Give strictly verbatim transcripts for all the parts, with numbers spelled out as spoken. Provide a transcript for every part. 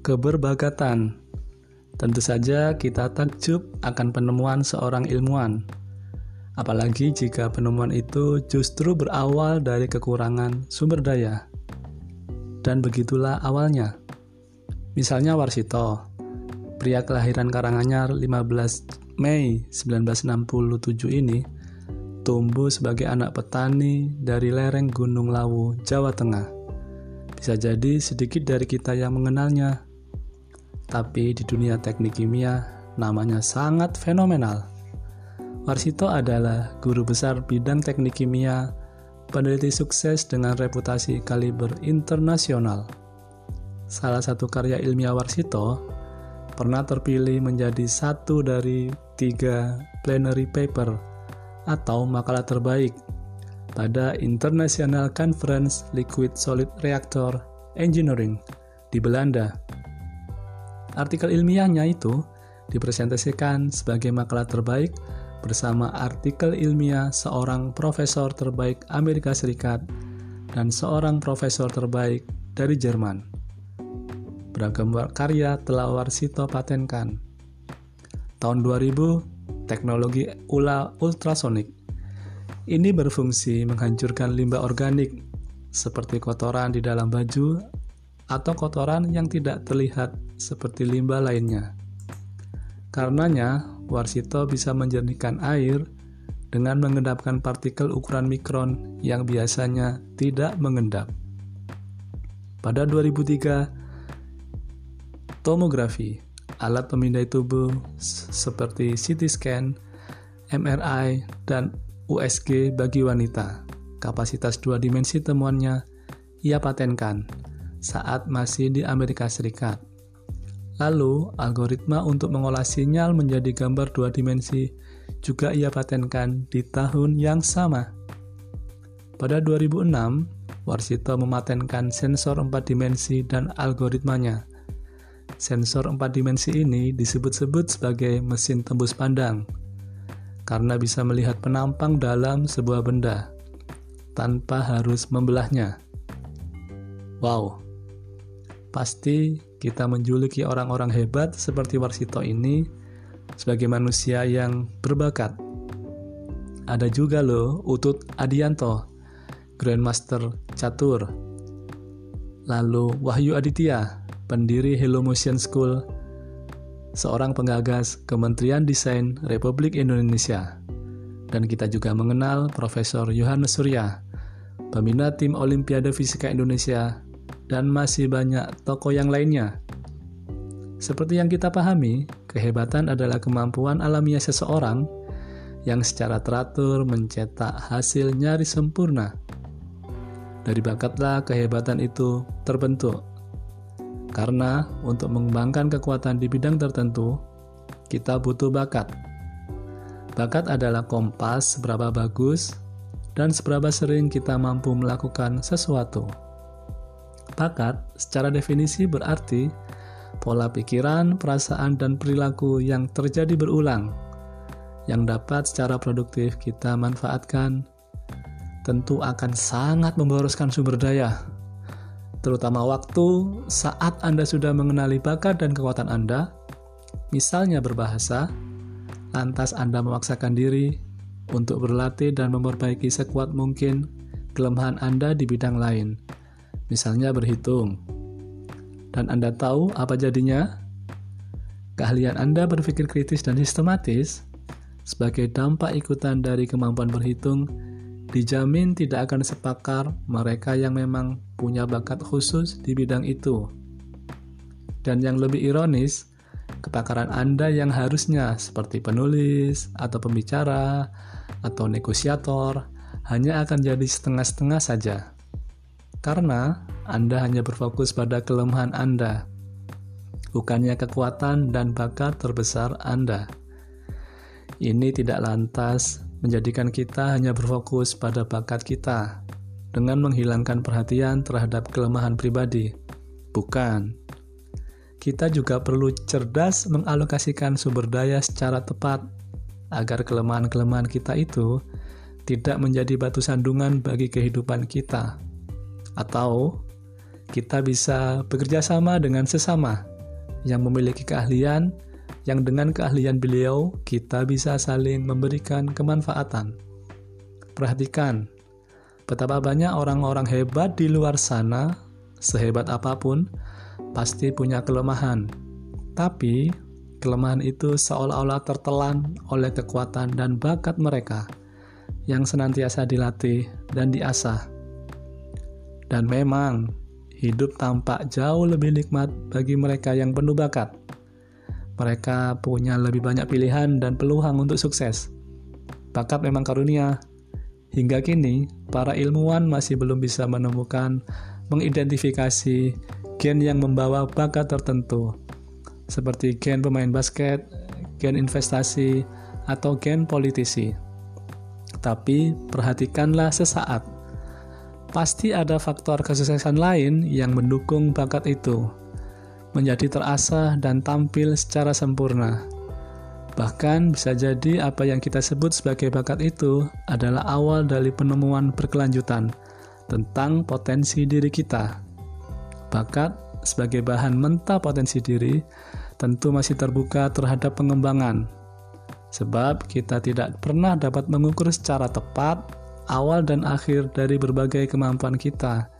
Keberbagatan. Tentu saja kita takjub akan penemuan seorang ilmuwan, apalagi jika penemuan itu justru berawal dari kekurangan sumber daya. Dan begitulah awalnya. Misalnya Warsito, pria kelahiran Karanganyar lima belas Mei seribu sembilan ratus enam puluh tujuh ini, tumbuh sebagai anak petani dari lereng Gunung Lawu, Jawa Tengah. Bisa jadi sedikit dari kita yang mengenalnya. Tapi di dunia teknik kimia, namanya sangat fenomenal. Warsito adalah guru besar bidang teknik kimia, peneliti sukses dengan reputasi kaliber internasional. Salah satu karya ilmiah Warsito pernah terpilih menjadi satu dari tiga plenary paper atau makalah terbaik pada International Conference Liquid Solid Reactor Engineering di Belanda. Artikel ilmiahnya itu dipresentasikan sebagai makalah terbaik bersama artikel ilmiah seorang profesor terbaik Amerika Serikat dan seorang profesor terbaik dari Jerman. Beragam karya telah Warsito patenkan. Tahun dua ribu, teknologi ulah ultrasonik. Ini berfungsi menghancurkan limbah organik seperti kotoran di dalam baju atau kotoran yang tidak terlihat seperti limbah lainnya. Karenanya, Warsito bisa menjernihkan air dengan mengendapkan partikel ukuran mikron yang biasanya tidak mengendap. Pada dua ribu tiga, tomografi, alat pemindai tubuh seperti C T scan, M R I, dan U S G bagi wanita. Kapasitas dua dimensi temuannya ia patenkan saat masih di Amerika Serikat. Lalu, algoritma untuk mengolah sinyal menjadi gambar dua dimensi juga ia patenkan di tahun yang sama. Pada dua ribu enam, Warsito mematenkan sensor empat dimensi dan algoritmanya. Sensor empat dimensi ini disebut-sebut sebagai mesin tembus pandang, karena bisa melihat penampang dalam sebuah benda tanpa harus membelahnya. Wow, pasti kita menjuluki orang-orang hebat seperti Warsito ini sebagai manusia yang berbakat. Ada juga loh Utut Adianto, Grandmaster Catur. Lalu Wahyu Aditya, pendiri Hello Motion School, seorang penggagas Kementerian Desain Republik Indonesia. Dan kita juga mengenal Profesor Yohanes Surya, pembina tim Olimpiade Fisika Indonesia, dan masih banyak tokoh yang lainnya. Seperti yang kita pahami, kehebatan adalah kemampuan alamiah seseorang yang secara teratur mencetak hasil nyaris sempurna. Dari bakatlah kehebatan itu terbentuk. Karena untuk mengembangkan kekuatan di bidang tertentu, kita butuh bakat. Bakat adalah kompas seberapa bagus dan seberapa sering kita mampu melakukan sesuatu. Bakat secara definisi berarti pola pikiran, perasaan, dan perilaku yang terjadi berulang yang dapat secara produktif kita manfaatkan. Tentu akan sangat memboroskan sumber daya, terutama waktu saat Anda sudah mengenali bakat dan kekuatan Anda, misalnya berbahasa, lantas Anda memaksakan diri untuk berlatih dan memperbaiki sekuat mungkin kelemahan Anda di bidang lain. Misalnya berhitung. Dan Anda tahu apa jadinya? Keahlian Anda berpikir kritis dan sistematis sebagai dampak ikutan dari kemampuan berhitung dijamin tidak akan sepakar mereka yang memang punya bakat khusus di bidang itu. Dan yang lebih ironis, kepakaran Anda yang harusnya seperti penulis atau pembicara atau negosiator hanya akan jadi setengah-setengah saja. Karena Anda hanya berfokus pada kelemahan Anda, bukannya kekuatan dan bakat terbesar Anda. Ini tidak lantas menjadikan kita hanya berfokus pada bakat kita dengan menghilangkan perhatian terhadap kelemahan pribadi. Bukan. Kita juga perlu cerdas mengalokasikan sumber daya secara tepat agar kelemahan-kelemahan kita itu tidak menjadi batu sandungan bagi kehidupan kita. Atau kita bisa bekerja sama dengan sesama yang memiliki keahlian, yang dengan keahlian beliau kita bisa saling memberikan kemanfaatan. Perhatikan, betapa banyak orang-orang hebat di luar sana, sehebat apapun, pasti punya kelemahan. Tapi, kelemahan itu seolah-olah tertelan oleh kekuatan dan bakat mereka yang senantiasa dilatih dan diasah. Dan memang, hidup tampak jauh lebih nikmat bagi mereka yang penuh bakat. Mereka punya lebih banyak pilihan dan peluang untuk sukses. Bakat memang karunia. Hingga kini, para ilmuwan masih belum bisa menemukan, mengidentifikasi gen yang membawa bakat tertentu, seperti gen pemain basket, gen investasi, atau gen politisi. Tapi, perhatikanlah sesaat. Pasti ada faktor kesuksesan lain yang mendukung bakat itu menjadi terasah dan tampil secara sempurna. Bahkan bisa jadi apa yang kita sebut sebagai bakat itu adalah awal dari penemuan berkelanjutan tentang potensi diri kita. Bakat sebagai bahan mentah potensi diri tentu masih terbuka terhadap pengembangan, sebab kita tidak pernah dapat mengukur secara tepat awal dan akhir dari berbagai kemampuan kita,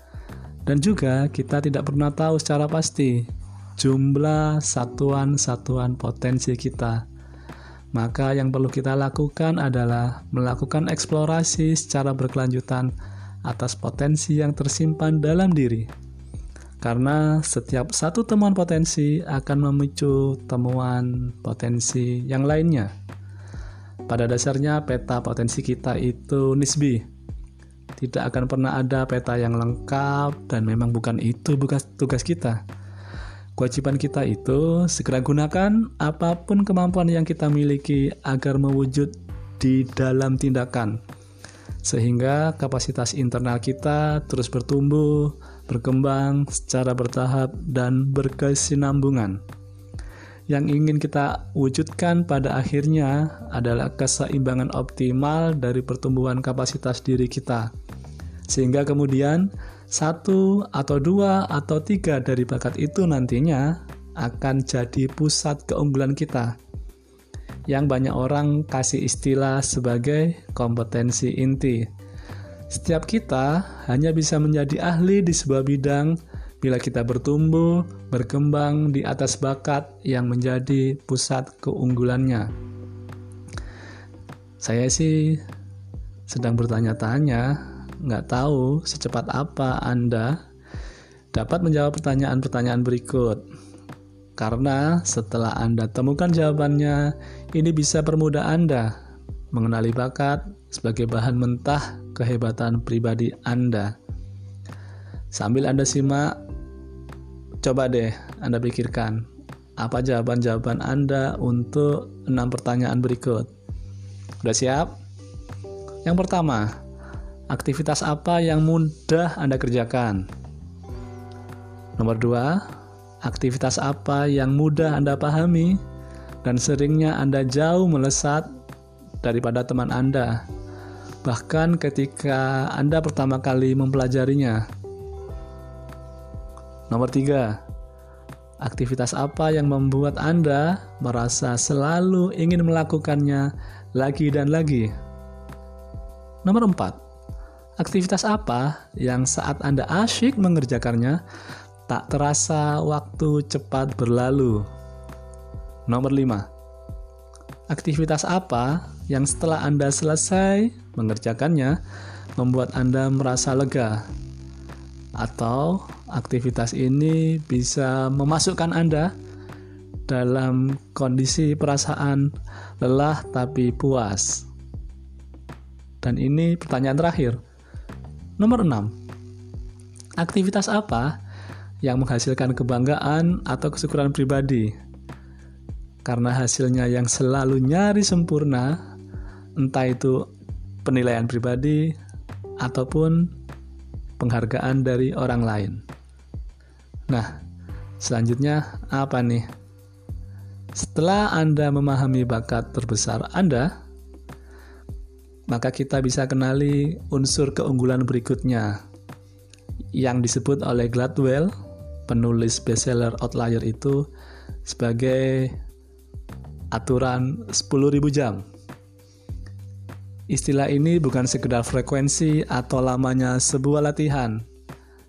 dan juga kita tidak pernah tahu secara pasti jumlah satuan-satuan potensi kita. Maka yang perlu kita lakukan adalah melakukan eksplorasi secara berkelanjutan atas potensi yang tersimpan dalam diri. Karena setiap satu temuan potensi akan memicu temuan potensi yang lainnya. Pada dasarnya peta potensi kita itu nisbi. Tidak akan pernah ada peta yang lengkap dan memang bukan itu tugas kita. Kewajiban kita itu segera gunakan apapun kemampuan yang kita miliki agar mewujud di dalam tindakan, sehingga kapasitas internal kita terus bertumbuh, berkembang secara bertahap dan berkesinambungan. Yang ingin kita wujudkan pada akhirnya adalah keseimbangan optimal dari pertumbuhan kapasitas diri kita, sehingga kemudian satu atau dua atau tiga dari bakat itu nantinya akan jadi pusat keunggulan kita, yang banyak orang kasih istilah sebagai kompetensi inti. Setiap kita hanya bisa menjadi ahli di sebuah bidang bila kita bertumbuh, berkembang di atas bakat yang menjadi pusat keunggulannya. Saya sih sedang bertanya-tanya, nggak tahu secepat apa Anda dapat menjawab pertanyaan-pertanyaan berikut. Karena setelah Anda temukan jawabannya, ini bisa permudah Anda mengenali bakat sebagai bahan mentah kehebatan pribadi Anda. Sambil Anda simak, coba deh Anda pikirkan apa jawaban-jawaban Anda untuk enam pertanyaan berikut. Udah siap? Yang pertama, aktivitas apa yang mudah Anda kerjakan? Nomor dua, aktivitas apa yang mudah Anda pahami dan seringnya Anda jauh melesat daripada teman Anda, bahkan ketika Anda pertama kali mempelajarinya. Nomor tiga, aktivitas apa yang membuat Anda merasa selalu ingin melakukannya lagi dan lagi? Nomor empat, aktivitas apa yang saat Anda asyik mengerjakannya, tak terasa waktu cepat berlalu? Nomor lima. Aktivitas apa yang setelah Anda selesai mengerjakannya, membuat Anda merasa lega? Atau aktivitas ini bisa memasukkan Anda dalam kondisi perasaan lelah tapi puas? Dan ini pertanyaan terakhir. Nomor enam, aktivitas apa yang menghasilkan kebanggaan atau kesyukuran pribadi? Karena hasilnya yang selalu nyaris sempurna, entah itu penilaian pribadi ataupun penghargaan dari orang lain. Nah, selanjutnya apa nih? Setelah Anda memahami bakat terbesar Anda, maka kita bisa kenali unsur keunggulan berikutnya. Yang disebut oleh Gladwell, penulis bestseller Outlier itu, sebagai aturan sepuluh ribu jam. Istilah ini bukan sekedar frekuensi atau lamanya sebuah latihan,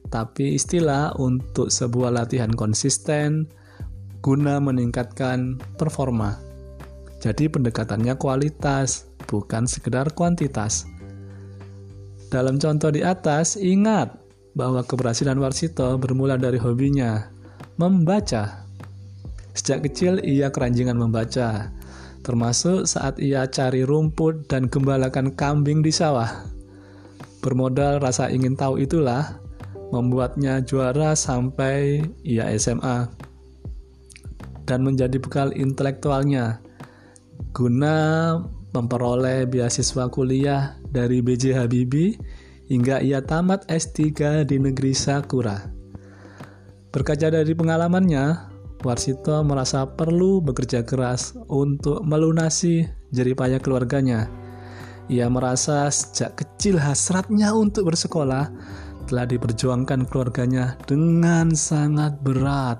tapi istilah untuk sebuah latihan konsisten guna meningkatkan performa. Jadi pendekatannya kualitas, bukan sekedar kuantitas. Dalam contoh di atas, ingat bahwa keberhasilan Warsito bermula dari hobinya, membaca. Sejak kecil ia keranjingan membaca, termasuk saat ia cari rumput dan gembalakan kambing di sawah. Bermodal rasa ingin tahu itulah, membuatnya juara sampai ia S M A, dan menjadi bekal intelektualnya, guna memperoleh beasiswa kuliah dari B J Habibie, hingga ia tamat S tiga di negeri Sakura. Berkaca dari pengalamannya, Warsito merasa perlu bekerja keras untuk melunasi jeripaya keluarganya. Ia merasa sejak kecil hasratnya untuk bersekolah telah diperjuangkan keluarganya dengan sangat berat.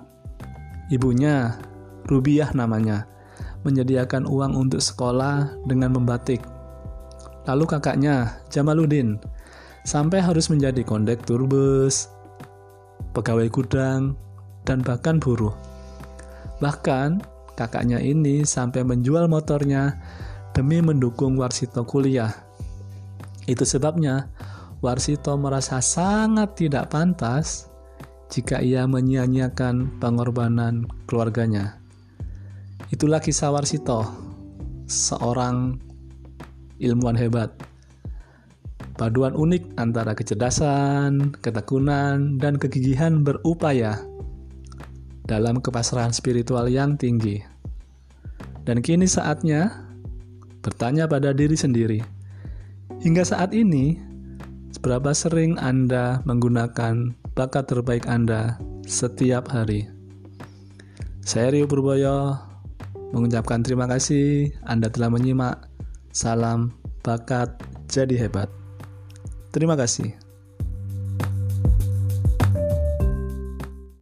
Ibunya, Rubiah namanya, menyediakan uang untuk sekolah dengan membatik. Lalu kakaknya, Jamaluddin, sampai harus menjadi kondektur bus, pegawai gudang, dan bahkan buruh. Bahkan kakaknya ini sampai menjual motornya demi mendukung Warsito kuliah. Itu sebabnya Warsito merasa sangat tidak pantas jika ia menyia-nyiakan pengorbanan keluarganya. Itulah kisah Warsito, seorang ilmuwan hebat. Paduan unik antara kecerdasan, ketekunan, dan kegigihan berupaya dalam kepasrahan spiritual yang tinggi. Dan kini saatnya bertanya pada diri sendiri. Hingga saat ini, seberapa sering Anda menggunakan bakat terbaik Anda setiap hari? Saya Rio Purboyo mengucapkan terima kasih Anda telah menyimak. Salam bakat jadi hebat. Terima kasih.